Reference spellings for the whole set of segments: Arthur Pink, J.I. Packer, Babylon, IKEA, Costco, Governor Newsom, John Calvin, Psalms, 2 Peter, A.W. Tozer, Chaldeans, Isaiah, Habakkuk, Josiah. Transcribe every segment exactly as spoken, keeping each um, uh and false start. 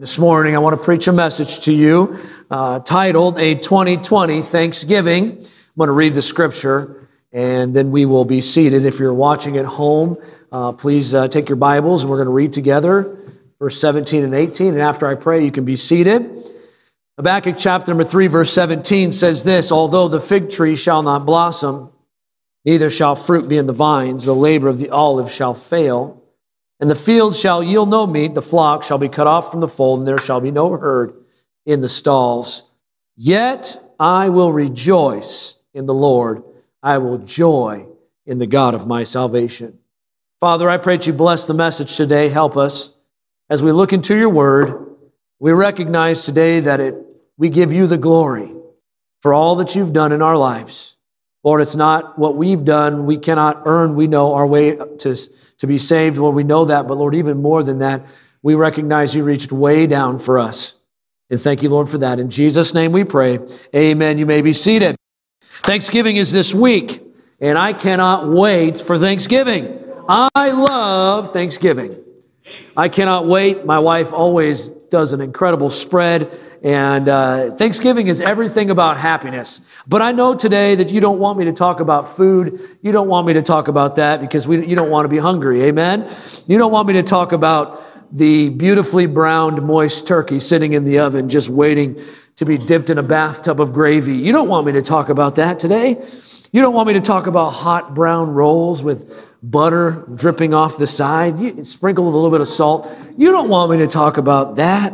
This morning, I want to preach a message to you uh, titled, A twenty twenty Thanksgiving. I'm going to read the scripture, and then we will be seated. If you're watching at home, uh, please uh, take your Bibles, and we're going to read together, verse seventeen and eighteen. And after I pray, you can be seated. Habakkuk chapter number three, verse seventeen says this, although the fig tree shall not blossom, neither shall fruit be in the vines, the labor of the olive shall fail, and the field shall yield no meat, the flock shall be cut off from the fold, and there shall be no herd in the stalls. Yet I will rejoice in the Lord. I will joy in the God of my salvation. Father, I pray that you bless the message today. Help us as we look into your word. We recognize today that it, we give you the glory for all that you've done in our lives. Lord, it's not what we've done. We cannot earn, we know, our way to, to be saved. Lord, we know that. But Lord, even more than that, we recognize you reached way down for us. And thank you, Lord, for that. In Jesus' name we pray. Amen. You may be seated. Thanksgiving is this week, and I cannot wait for Thanksgiving. I love Thanksgiving. I cannot wait. My wife always does an incredible spread, and uh, Thanksgiving is everything about happiness. But I know today that you don't want me to talk about food. You don't want me to talk about that because we, you don't want to be hungry. Amen. You don't want me to talk about the beautifully browned, moist turkey sitting in the oven, just waiting to be dipped in a bathtub of gravy. You don't want me to talk about that today. You don't want me to talk about hot brown rolls with butter dripping off the side. You sprinkle a little bit of salt. You don't want me to talk about that.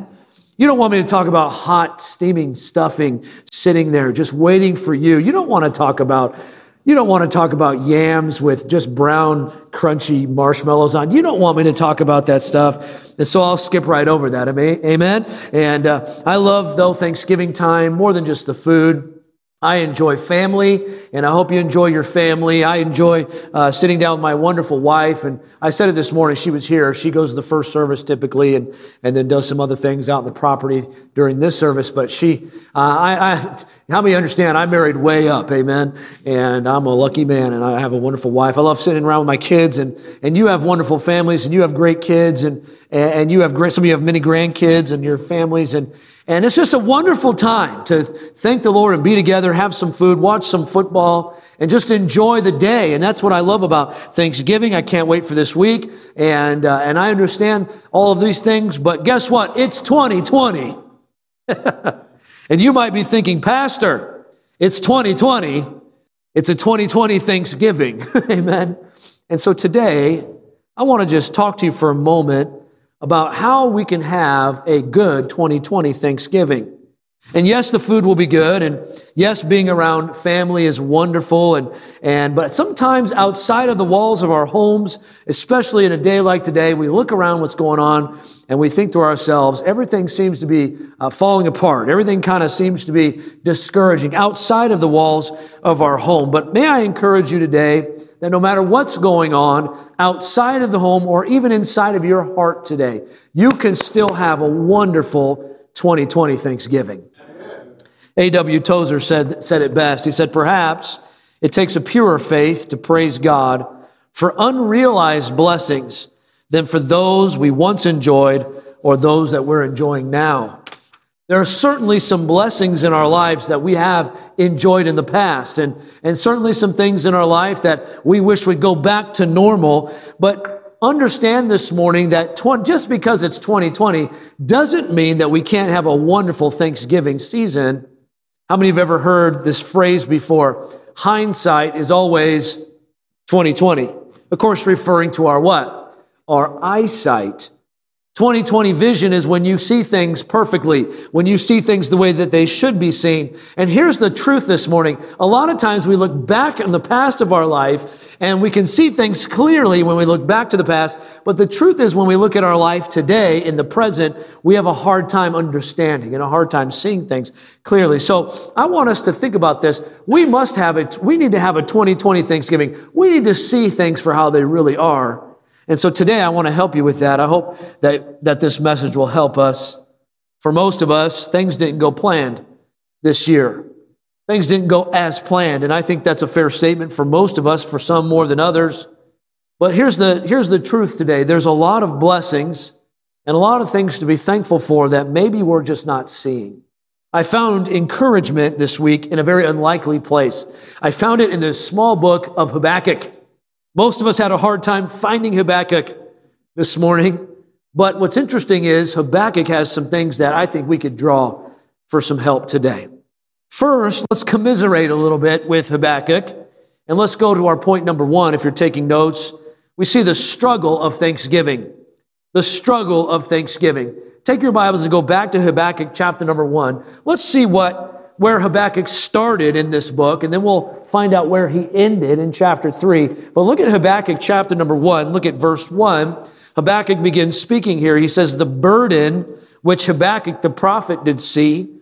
You don't want me to talk about hot steaming stuffing sitting there just waiting for you. You don't want to talk about, you don't want to talk about yams with just brown crunchy marshmallows on. You don't want me to talk about that stuff. And so I'll skip right over that. Amen. And uh, I love though Thanksgiving time more than just the food. I enjoy family, and I hope you enjoy your family. I enjoy uh, sitting down with my wonderful wife, and I said it this morning. She was here. She goes to the first service typically, and and then does some other things out in the property during this service. But she, uh, I, I, how many understand? I married way up, amen. And I'm a lucky man, and I have a wonderful wife. I love sitting around with my kids, and and you have wonderful families, and you have great kids, and and you have great. Some of you have many grandkids, and your families, and. And it's just a wonderful time to thank the Lord and be together, have some food, watch some football, and just enjoy the day. And that's what I love about Thanksgiving. I can't wait for this week. And uh, and I understand all of these things, but guess what? It's twenty twenty. And you might be thinking, Pastor, it's twenty twenty. It's a twenty twenty Thanksgiving. Amen. And so today, I want to just talk to you for a moment about how we can have a good twenty twenty Thanksgiving. And yes, the food will be good, and yes, being around family is wonderful, and and but sometimes outside of the walls of our homes, especially in a day like today, we look around what's going on, and we think to ourselves, everything seems to be uh, falling apart. Everything kind of seems to be discouraging outside of the walls of our home. But may I encourage you today that no matter what's going on outside of the home or even inside of your heart today, you can still have a wonderful twenty twenty Thanksgiving. A W Tozer said, said it best. He said, perhaps it takes a purer faith to praise God for unrealized blessings than for those we once enjoyed or those that we're enjoying now. There are certainly some blessings in our lives that we have enjoyed in the past, and, and certainly some things in our life that we wish would go back to normal. But understand this morning that tw- just because it's twenty twenty doesn't mean that we can't have a wonderful Thanksgiving season. How many have ever heard this phrase before? Hindsight is always twenty twenty. Of course, referring to our what? Our eyesight. twenty twenty vision is when you see things perfectly, when you see things the way that they should be seen. And here's the truth this morning. A lot of times we look back in the past of our life and we can see things clearly when we look back to the past. But the truth is when we look at our life today in the present, we have a hard time understanding and a hard time seeing things clearly. So I want us to think about this. We must have it. We need to have a twenty twenty Thanksgiving. We need to see things for how they really are. And so today I want to help you with that. I hope that, that this message will help us. For most of us, things didn't go planned this year. Things didn't go as planned. And I think that's a fair statement for most of us, for some more than others. But here's the, here's the truth today. There's a lot of blessings and a lot of things to be thankful for that maybe we're just not seeing. I found encouragement this week in a very unlikely place. I found it in this small book of Habakkuk. Most of us had a hard time finding Habakkuk this morning, but what's interesting is Habakkuk has some things that I think we could draw for some help today. First, let's commiserate a little bit with Habakkuk, and let's go to our point number one. If you're taking notes, we see the struggle of thanksgiving. The struggle of thanksgiving. Take your Bibles and go back to Habakkuk chapter number one. Let's see what where Habakkuk started in this book, and then we'll find out where he ended in chapter three. But look at Habakkuk chapter number one. Look at verse one. Habakkuk begins speaking here. He says, "The burden which Habakkuk the prophet did see,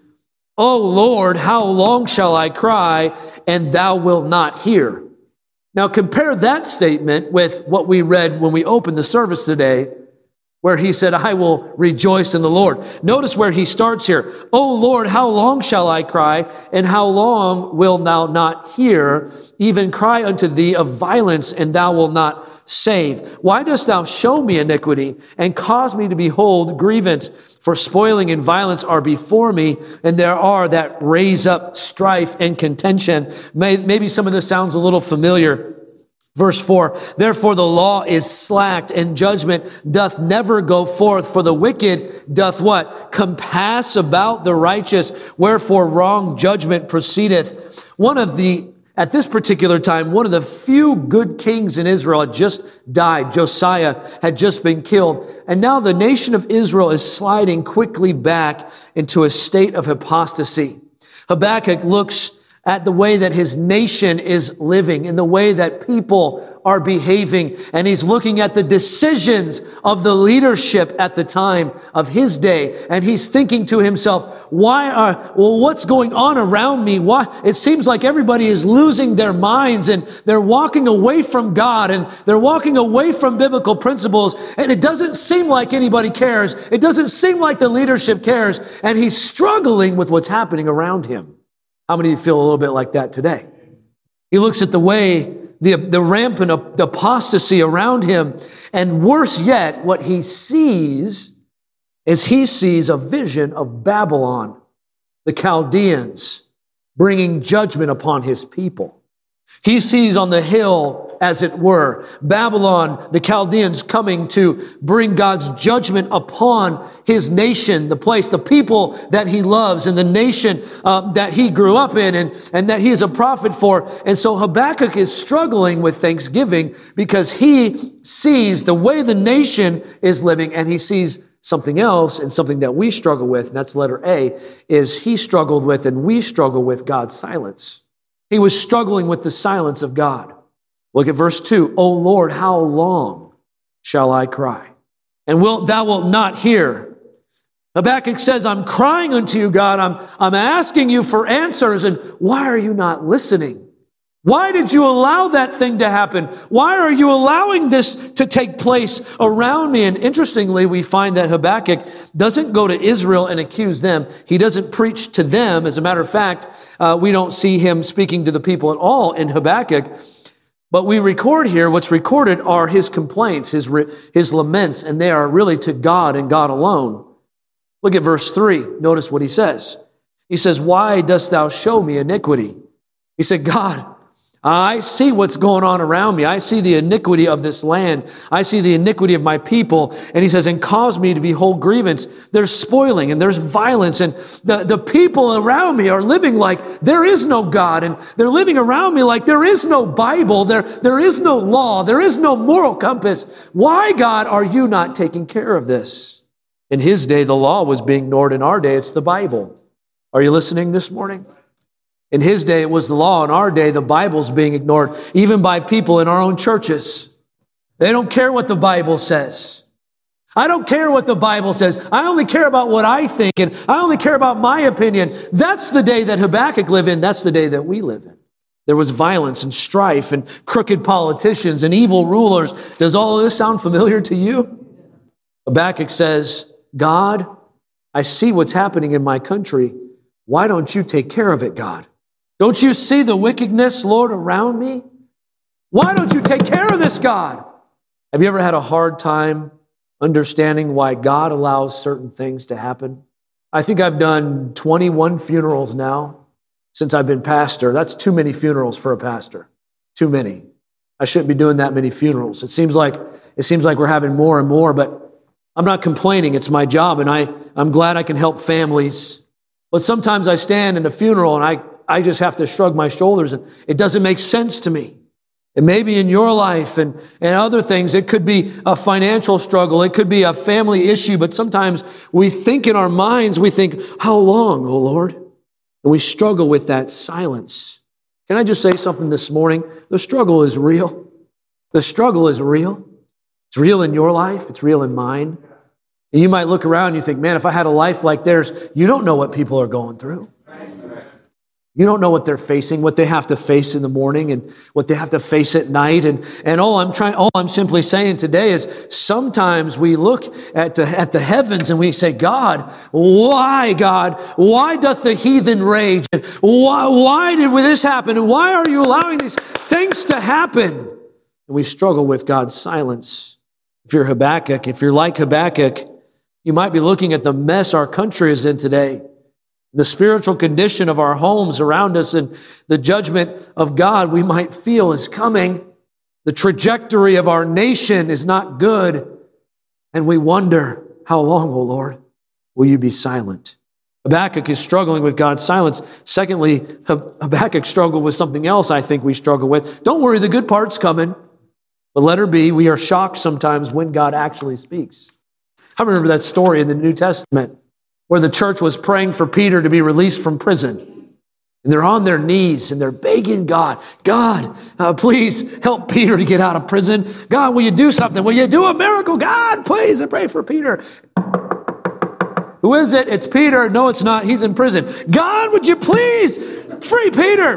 O Lord, how long shall I cry, and thou wilt not hear?" Now compare that statement with what we read when we opened the service today, where he said, "I will rejoice in the Lord." Notice where he starts here. "O Lord, how long shall I cry, and how long wilt thou not hear? Even cry unto thee of violence, and thou wilt not save. Why dost thou show me iniquity, and cause me to behold grievance? For spoiling and violence are before me, and there are that raise up strife and contention." Maybe some of this sounds a little familiar. Verse four, "Therefore the law is slacked, and judgment doth never go forth. For the wicked doth what? Compass about the righteous, wherefore wrong judgment proceedeth." One of the, at this particular time, one of the few good kings in Israel had just died. Josiah had just been killed. And now the nation of Israel is sliding quickly back into a state of apostasy. Habakkuk looks at the way that his nation is living, in the way that people are behaving. And he's looking at the decisions of the leadership at the time of his day. And he's thinking to himself, why are, well, what's going on around me? Why? It seems like everybody is losing their minds, and they're walking away from God, and they're walking away from biblical principles. And it doesn't seem like anybody cares. It doesn't seem like the leadership cares. And he's struggling with what's happening around him. How many of you feel a little bit like that today? He looks at the way, the, the rampant apostasy around him, and worse yet, what he sees is he sees a vision of Babylon, the Chaldeans, bringing judgment upon his people. He sees on the hill, as it were, Babylon, the Chaldeans coming to bring God's judgment upon his nation, the place, the people that he loves, and the nation uh, that he grew up in, and, and that he is a prophet for. And so Habakkuk is struggling with thanksgiving because he sees the way the nation is living, and he sees something else, and something that we struggle with, and that's letter A, is he struggled with and we struggle with God's silence. He was struggling with the silence of God. Look at verse two. "O Lord, how long shall I cry? And wilt thou wilt not hear?" Habakkuk says, "I'm crying unto you, God. I'm, I'm asking you for answers. And why are you not listening? Why did you allow that thing to happen? Why are you allowing this to take place around me?" And interestingly, we find that Habakkuk doesn't go to Israel and accuse them. He doesn't preach to them. As a matter of fact, uh, we don't see him speaking to the people at all in Habakkuk. But we record here, what's recorded are his complaints, his, re- his laments, and they are really to God and God alone. Look at verse three. Notice what he says. He says, "Why dost thou show me iniquity?" He said, "God, I see what's going on around me. I see the iniquity of this land. I see the iniquity of my people." And he says, "And cause me to behold grievance." There's spoiling and there's violence. And the, the people around me are living like there is no God. And they're living around me like there is no Bible. There, there is no law. There is no moral compass. Why, God, are you not taking care of this? In his day, the law was being ignored. In our day, it's the Bible. Are you listening this morning? In his day, it was the law. In our day, the Bible's being ignored, even by people in our own churches. They don't care what the Bible says. I don't care what the Bible says. I only care about what I think, and I only care about my opinion. That's the day that Habakkuk lived in. That's the day that we live in. There was violence and strife and crooked politicians and evil rulers. Does all of this sound familiar to you? Habakkuk says, "God, I see what's happening in my country. Why don't you take care of it, God? Don't you see the wickedness, Lord, around me? Why don't you take care of this, God?" Have you ever had a hard time understanding why God allows certain things to happen. I think I've done twenty-one funerals now since I've been pastor. That's too many funerals for a pastor. Too many. I shouldn't be doing that many funerals. It seems like it seems like we're having more and more, but I'm not complaining. It's my job, and I, I'm glad I can help families. But sometimes I stand in a funeral, and I, I just have to shrug my shoulders, and it doesn't make sense to me. And maybe in your life and, and other things, it could be a financial struggle. It could be a family issue. But sometimes we think in our minds, we think, how long, oh Lord? And we struggle with that silence. Can I just say something this morning? The struggle is real. The struggle is real. It's real in your life. It's real in mine. And you might look around and you think, man, if I had a life like theirs, you don't know what people are going through. You don't know what they're facing, what they have to face in the morning and what they have to face at night. And, and all I'm trying, all I'm simply saying today is sometimes we look at the, at the heavens and we say, God, why, God, why doth the heathen rage? And why, why did this happen? And why are you allowing these things to happen? And we struggle with God's silence. If you're Habakkuk, if you're like Habakkuk, you might be looking at the mess our country is in today, the spiritual condition of our homes around us, and the judgment of God we might feel is coming. The trajectory of our nation is not good. And we wonder, how long, O Lord, will you be silent? Habakkuk is struggling with God's silence. Secondly, Habakkuk struggled with something else I think we struggle with. Don't worry, the good part's coming. But let her be, we are shocked sometimes when God actually speaks. I remember that story in the New Testament, where the church was praying for Peter to be released from prison. And they're on their knees and they're begging God, God, uh, please help Peter to get out of prison. God, will you do something? Will you do a miracle? God, please, I pray for Peter. Who is it? It's Peter. No, it's not. He's in prison. God, would you please free Peter?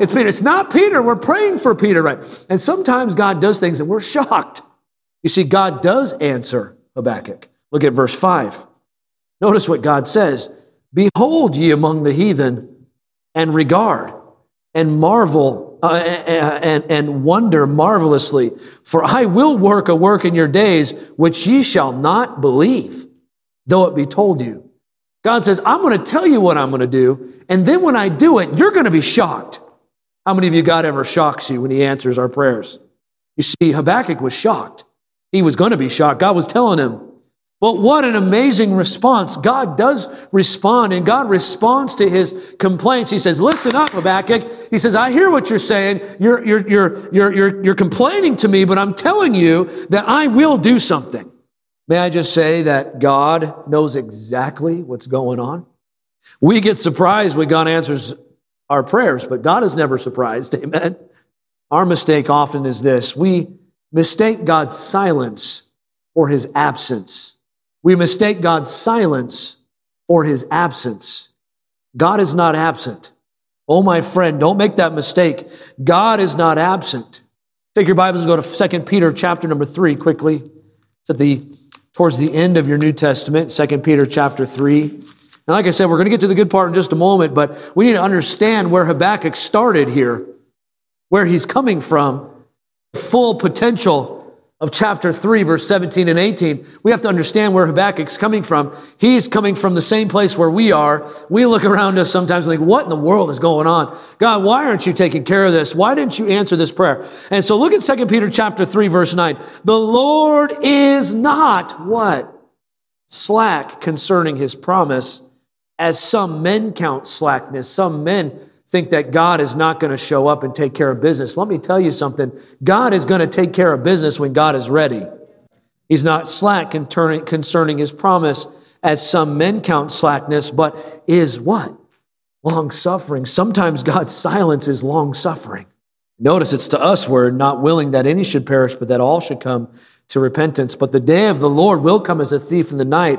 It's Peter. It's not Peter. We're praying for Peter, right? And sometimes God does things and we're shocked. You see, God does answer Habakkuk. Look at verse five. Notice what God says. Behold ye among the heathen, and regard, and marvel, uh, and, and wonder marvelously. For I will work a work in your days, which ye shall not believe, though it be told you. God says, I'm going to tell you what I'm going to do, and then when I do it, you're going to be shocked. How many of you God ever shocks you when he answers our prayers? You see, Habakkuk was shocked. He was going to be shocked. God was telling him. But what an amazing response. God does respond, and God responds to his complaints. He says, listen up, Habakkuk. He says, I hear what you're saying. You're, you're, you're, you're, you're, you're complaining to me, but I'm telling you that I will do something. May I just say that God knows exactly what's going on? We get surprised when God answers our prayers, but God is never surprised. Amen. Our mistake often is this. We mistake God's silence for his absence. We mistake God's silence for his absence. God is not absent. Oh, my friend, don't make that mistake. God is not absent. Take your Bibles and go to Second Peter chapter number three quickly. It's at the towards the end of your New Testament, Second Peter chapter three. And like I said, we're going to get to the good part in just a moment, but we need to understand where Habakkuk started here, where he's coming from, the full potential of chapter three, verse seventeen and eighteen, we have to understand where Habakkuk's coming from. He's coming from the same place where we are. We look around us sometimes and think, what in the world is going on? God, why aren't you taking care of this? Why didn't you answer this prayer? And so look at Second Peter chapter three, verse nine. The Lord is not what? Slack concerning his promise, as some men count slackness. Some men think that God is not going to show up and take care of business. Let me tell you something. God is going to take care of business when God is ready. He's not slack concerning his promise, as some men count slackness, but is what? Long-suffering. Sometimes God's silence is long-suffering. Notice it's to us, we're not willing that any should perish, but that all should come to repentance. But the day of the Lord will come as a thief in the night,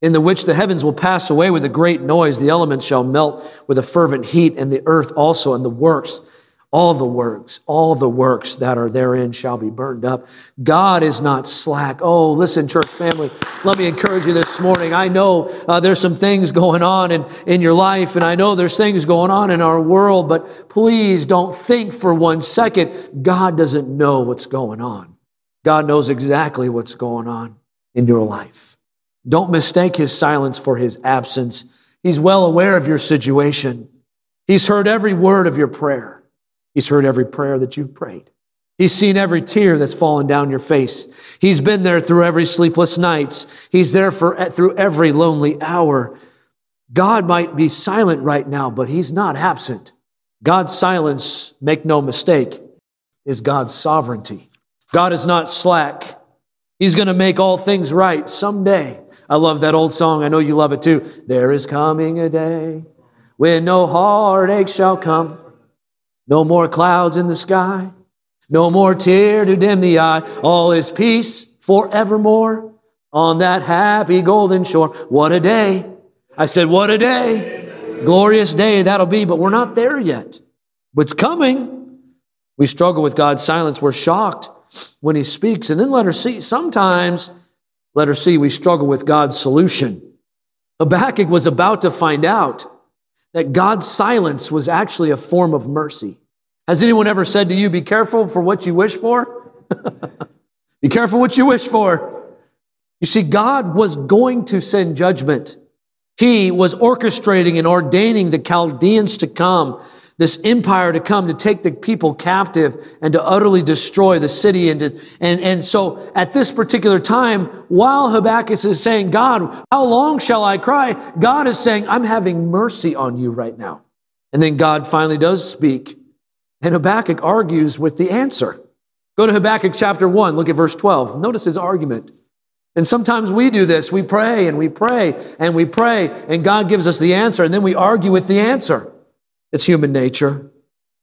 in the which the heavens will pass away with a great noise, the elements shall melt with a fervent heat, and the earth also, and the works, all the works, all the works that are therein shall be burned up. God is not slack. Oh, listen, church family, let me encourage you this morning. I know uh, there's some things going on in, in your life, and I know there's things going on in our world, but please don't think for one second God doesn't know what's going on. God knows exactly what's going on. in your life. Don't mistake his silence for his absence. He's well aware of your situation. He's heard every word of your prayer. He's heard every prayer that you've prayed. He's seen every tear that's fallen down your face. He's been there through every sleepless nights. He's there for through every lonely hour. God might be silent right now, but he's not absent. God's silence, make no mistake, is God's sovereignty. God is not slack. He's going to make all things right someday. I love that old song. I know you love it too. There is coming a day when no heartache shall come, no more clouds in the sky, no more tear to dim the eye. All is peace forevermore on that happy golden shore. What a day. I said, what a day. Amen. Glorious day that'll be, but we're not there yet. But it's coming. We struggle with God's silence. We're shocked when he speaks. And then let her see. Sometimes, let her see, we struggle with God's solution. Habakkuk was about to find out that God's silence was actually a form of mercy. Has anyone ever said to you, be careful for what you wish for? Be careful what you wish for. You see, God was going to send judgment. He was orchestrating and ordaining the Chaldeans to come, this empire to come, to take the people captive and to utterly destroy the city. And, to, and, and so at this particular time, while Habakkuk is saying, God, how long shall I cry? God is saying, I'm having mercy on you right now. And then God finally does speak. And Habakkuk argues with the answer. Go to Habakkuk chapter one, look at verse twelve. Notice his argument. And sometimes we do this. We pray and we pray and we pray, and God gives us the answer, and then we argue with the answer. It's human nature.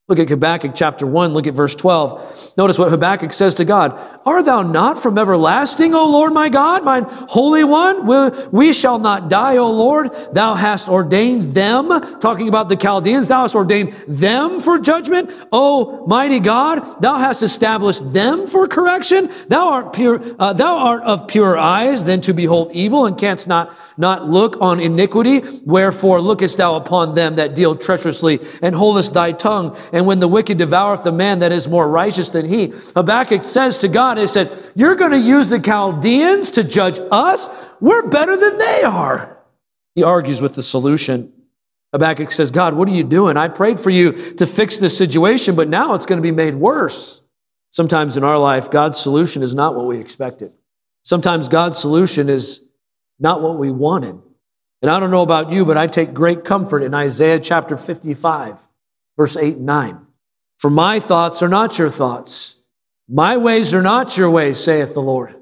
Look at Habakkuk chapter one, look at verse twelve. Notice what Habakkuk says to God. Art thou not from everlasting, O Lord my God, mine Holy One? We shall not die, O Lord. Thou hast ordained them, talking about the Chaldeans, thou hast ordained them for judgment. O mighty God, thou hast established them for correction. Thou art pure, uh, thou art of purer eyes than to behold evil, and canst not, not look on iniquity. Wherefore lookest thou upon them that deal treacherously, and holdest thy tongue? And when the wicked devoureth the man that is more righteous than he. Habakkuk says to God, he said, you're going to use the Chaldeans to judge us? We're better than they are. He argues with the solution. Habakkuk says, God, what are you doing? I prayed for you to fix this situation, but now it's going to be made worse. Sometimes in our life, God's solution is not what we expected. Sometimes God's solution is not what we wanted. And I don't know about you, but I take great comfort in Isaiah chapter fifty-five. Verse eight and nine, for my thoughts are not your thoughts. My ways are not your ways, saith the Lord.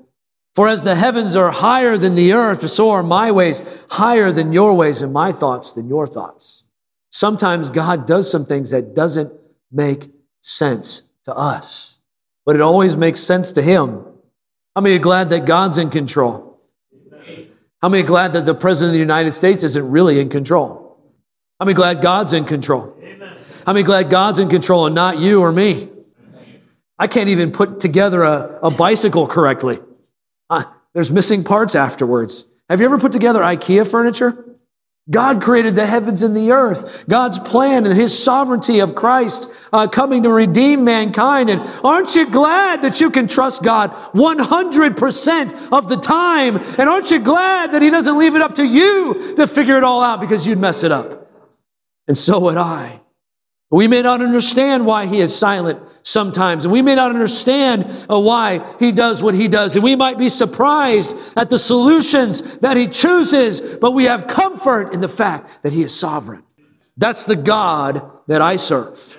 For as the heavens are higher than the earth, so are my ways higher than your ways, and my thoughts than your thoughts. Sometimes God does some things that doesn't make sense to us, but it always makes sense to him. How many are glad that God's in control? How many are glad that the President of the United States isn't really in control? How many are glad God's in control? How many glad God's in control and not you or me? I can't even put together a, a bicycle correctly. Uh, there's missing parts afterwards. Have you ever put together IKEA furniture? God created the heavens and the earth. God's plan and his sovereignty of Christ uh, coming to redeem mankind. And aren't you glad that you can trust God one hundred percent of the time? And aren't you glad that he doesn't leave it up to you to figure it all out, because you'd mess it up? And so would I. We may not understand why he is silent sometimes, and we may not understand why he does what he does, and we might be surprised at the solutions that he chooses, but we have comfort in the fact that he is sovereign. That's the God that I serve.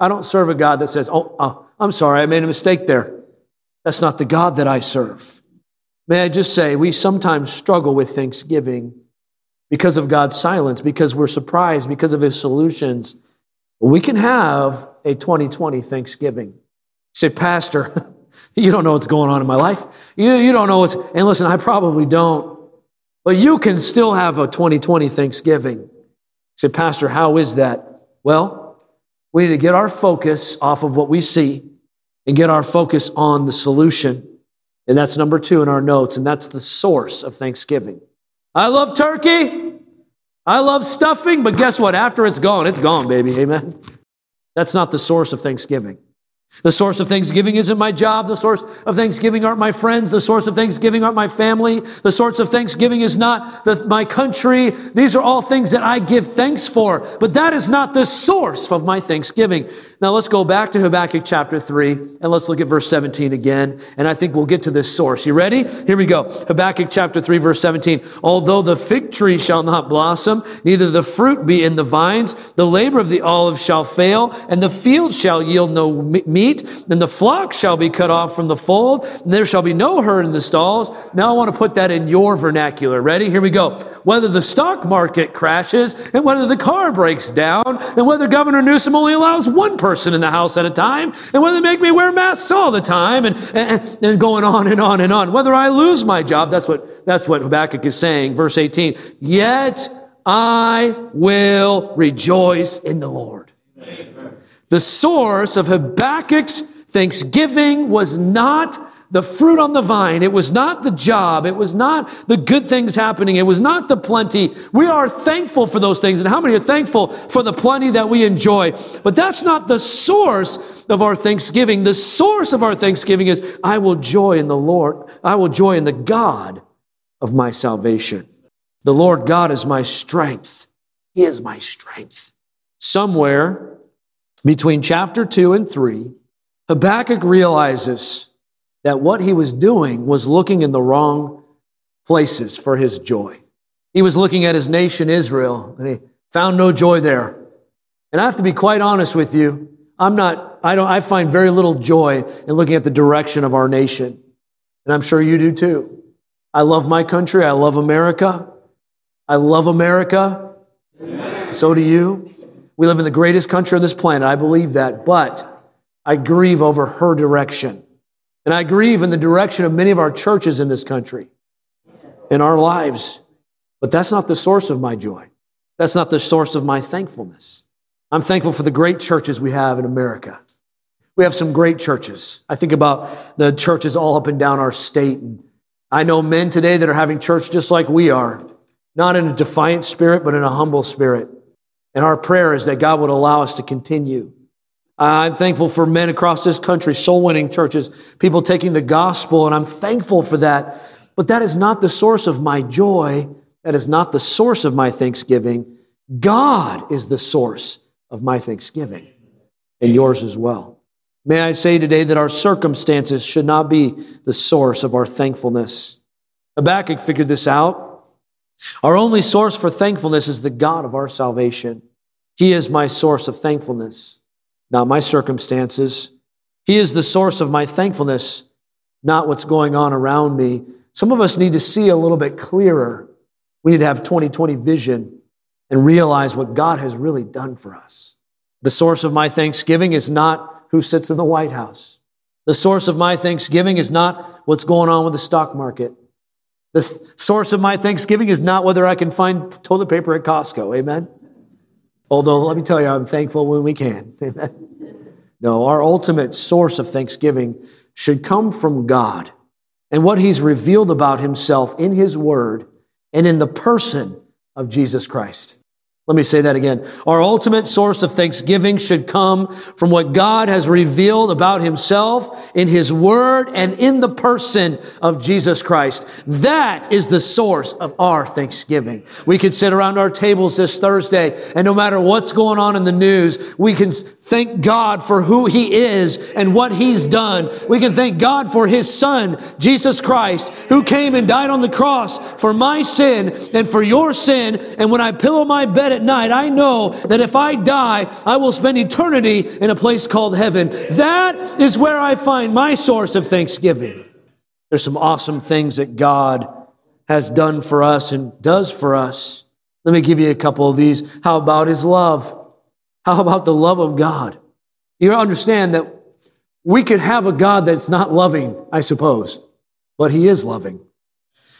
I don't serve a God that says, oh, oh I'm sorry, I made a mistake there. That's not the God that I serve. May I just say, we sometimes struggle with thanksgiving because of God's silence, because we're surprised, because of his solutions. We can have a twenty twenty Thanksgiving. You say, Pastor, you don't know what's going on in my life. You, you don't know what's, and listen, I probably don't. But you can still have a twenty twenty Thanksgiving. You say, Pastor, how is that? Well, we need to get our focus off of what we see and get our focus on the solution. And that's number two in our notes, and that's the source of Thanksgiving. I love turkey. I love stuffing, but guess what? After it's gone, it's gone, baby. Amen. That's not the source of Thanksgiving. The source of thanksgiving isn't my job. The source of thanksgiving aren't my friends. The source of thanksgiving aren't my family. The source of thanksgiving is not the, my country. These are all things that I give thanks for, but that is not the source of my thanksgiving. Now let's go back to Habakkuk chapter three and let's look at verse seventeen again. And I think we'll get to this source. You ready? Here we go. Habakkuk chapter three, verse seventeen. Although the fig tree shall not blossom, neither the fruit be in the vines, the labor of the olive shall fail, and the field shall yield no meat. And the flock shall be cut off from the fold, and there shall be no herd in the stalls. Now I want to put that in your vernacular. Ready? Here we go. Whether the stock market crashes, and whether the car breaks down, and whether Governor Newsom only allows one person in the house at a time, and whether they make me wear masks all the time, and, and, and going on and on and on. Whether I lose my job, that's what, that's what Habakkuk is saying. Verse eighteen, yet I will rejoice in the Lord. The source of Habakkuk's thanksgiving was not the fruit on the vine. It was not the job. It was not the good things happening. It was not the plenty. We are thankful for those things. And how many are thankful for the plenty that we enjoy? But that's not the source of our thanksgiving. The source of our thanksgiving is, I will joy in the Lord. I will joy in the God of my salvation. The Lord God is my strength. He is my strength. Somewhere between chapter two and three, Habakkuk realizes that what he was doing was looking in the wrong places for his joy. He was looking at his nation, Israel, and he found no joy there. And I have to be quite honest with you. I'm not, I don't, I find very little joy in looking at the direction of our nation. And I'm sure you do too. I love my country. I love America. I love America. Amen. So do you. We live in the greatest country on this planet. I believe that, but I grieve over her direction. And I grieve in the direction of many of our churches in this country, in our lives. But that's not the source of my joy. That's not the source of my thankfulness. I'm thankful for the great churches we have in America. We have some great churches. I think about the churches all up and down our state. And I know men today that are having church just like we are, not in a defiant spirit, but in a humble spirit. And our prayer is that God would allow us to continue. I'm thankful for men across this country, soul-winning churches, people taking the gospel, and I'm thankful for that. But that is not the source of my joy. That is not the source of my thanksgiving. God is the source of my thanksgiving, and yours as well. May I say today that our circumstances should not be the source of our thankfulness. Habakkuk figured this out. Our only source for thankfulness is the God of our salvation. He is my source of thankfulness, not my circumstances. He is the source of my thankfulness, not what's going on around me. Some of us need to see a little bit clearer. We need to have twenty twenty vision and realize what God has really done for us. The source of my thanksgiving is not who sits in the White House. The source of my thanksgiving is not what's going on with the stock market. The source of my thanksgiving is not whether I can find toilet paper at Costco. Amen. Although, let me tell you, I'm thankful when we can. Amen. No, our ultimate source of thanksgiving should come from God and what he's revealed about himself in his word and in the person of Jesus Christ. Let me say that again. Our ultimate source of thanksgiving should come from what God has revealed about himself in his word and in the person of Jesus Christ. That is the source of our thanksgiving. We could sit around our tables this Thursday, and no matter what's going on in the news, we can thank God for who he is and what he's done. We can thank God for his son, Jesus Christ, who came and died on the cross for my sin and for your sin. And when I pillow my bed at night, I know that if I die, I will spend eternity in a place called heaven. That is where I find my source of thanksgiving. There's some awesome things that God has done for us and does for us. Let me give you a couple of these. How about his love? How about the love of God? You understand that we could have a God that's not loving, I suppose, but he is loving.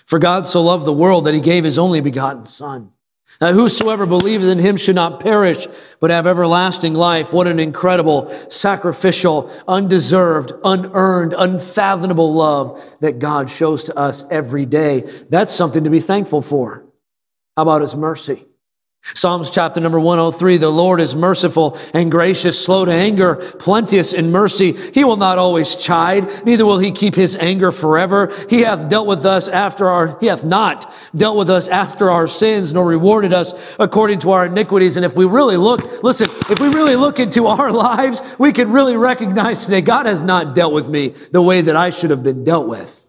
For God so loved the world that he gave his only begotten son. Now, whosoever believeth in him should not perish, but have everlasting life. What an incredible, sacrificial, undeserved, unearned, unfathomable love that God shows to us every day. That's something to be thankful for. How about his mercy? Psalms chapter number one oh three, the Lord is merciful and gracious, slow to anger, plenteous in mercy. He will not always chide, neither will he keep his anger forever. He hath dealt with us after our, he hath not dealt with us after our sins, nor rewarded us according to our iniquities. And if we really look, listen, if we really look into our lives, we can really recognize today, God has not dealt with me the way that I should have been dealt with.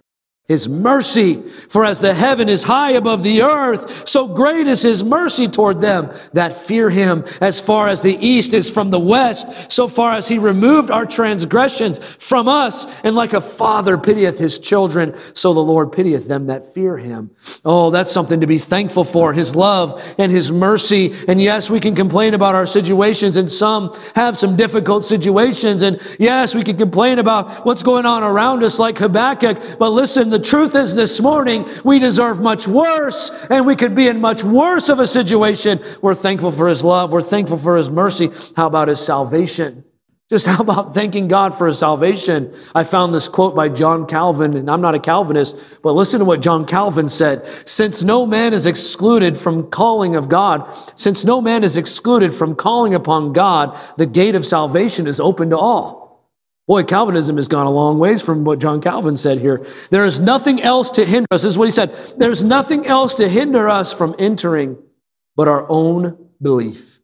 His mercy, for as the heaven is high above the earth, so great is his mercy toward them that fear him. As far as the east is from the west, so far as he removed our transgressions from us, and like a father pitieth his children, so the Lord pitieth them that fear him. Oh, that's something to be thankful for, his love and his mercy. And yes, we can complain about our situations, and some have some difficult situations. And yes, we can complain about what's going on around us like Habakkuk, but listen, the truth is this morning, we deserve much worse, and we could be in much worse of a situation. We're thankful for his love. We're thankful for his mercy. How about his salvation? Just how about thanking God for his salvation? I found this quote by John Calvin, and I'm not a Calvinist, but listen to what John Calvin said. Since no man is excluded from calling of God, since no man is excluded from calling upon God, the gate of salvation is open to all. Boy, Calvinism has gone a long ways from what John Calvin said here. There is nothing else to hinder us. This is what he said. There's nothing else to hinder us from entering but our own belief.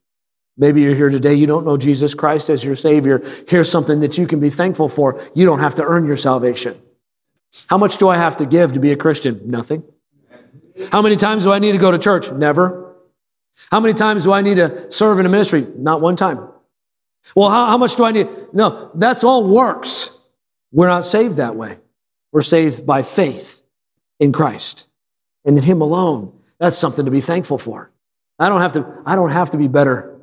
Maybe you're here today, you don't know Jesus Christ as your Savior. Here's something that you can be thankful for. You don't have to earn your salvation. How much do I have to give to be a Christian? Nothing. How many times do I need to go to church? Never. How many times do I need to serve in a ministry? Not one time. Well, how, how much do I need? No, that's all works. We're not saved that way. We're saved by faith in Christ and in him alone. That's something to be thankful for. I don't have to, I don't have to be better.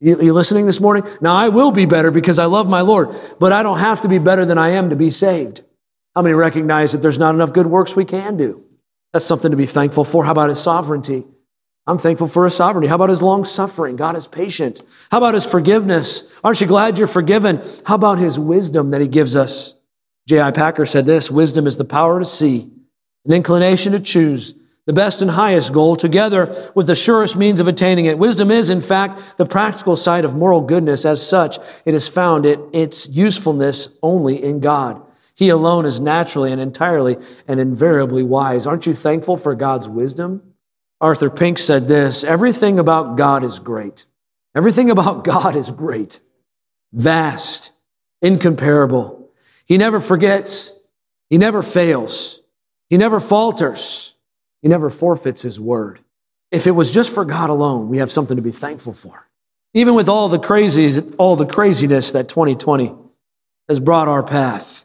You, you listening this morning? Now, I will be better because I love my Lord, but I don't have to be better than I am to be saved. How many recognize that there's not enough good works we can do? That's something to be thankful for. How about his sovereignty? I'm thankful for his sovereignty. How about his long-suffering? God is patient. How about his forgiveness? Aren't you glad you're forgiven? How about his wisdom that he gives us? J I Packer said this, wisdom is the power to see, an inclination to choose the best and highest goal together with the surest means of attaining it. Wisdom is, in fact, the practical side of moral goodness. As such, it is found in its usefulness only in God. He alone is naturally and entirely and invariably wise. Aren't you thankful for God's wisdom? Arthur Pink said this, everything about God is great. Everything about God is great, vast, incomparable. He never forgets. He never fails. He never falters. He never forfeits his word. If it was just for God alone, we have something to be thankful for. Even with all the crazies, all the craziness that twenty twenty has brought our path,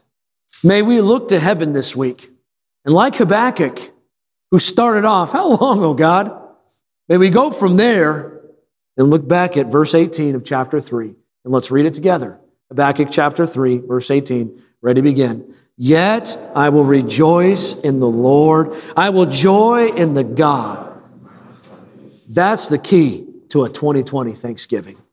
may we look to heaven this week. And like Habakkuk, who started off, how long, oh God? May we go from there and look back at verse eighteen of chapter three. And let's read it together. Habakkuk chapter three, verse eighteen. Ready to begin. Yet I will rejoice in the Lord. I will joy in the God. That's the key to a twenty twenty Thanksgiving.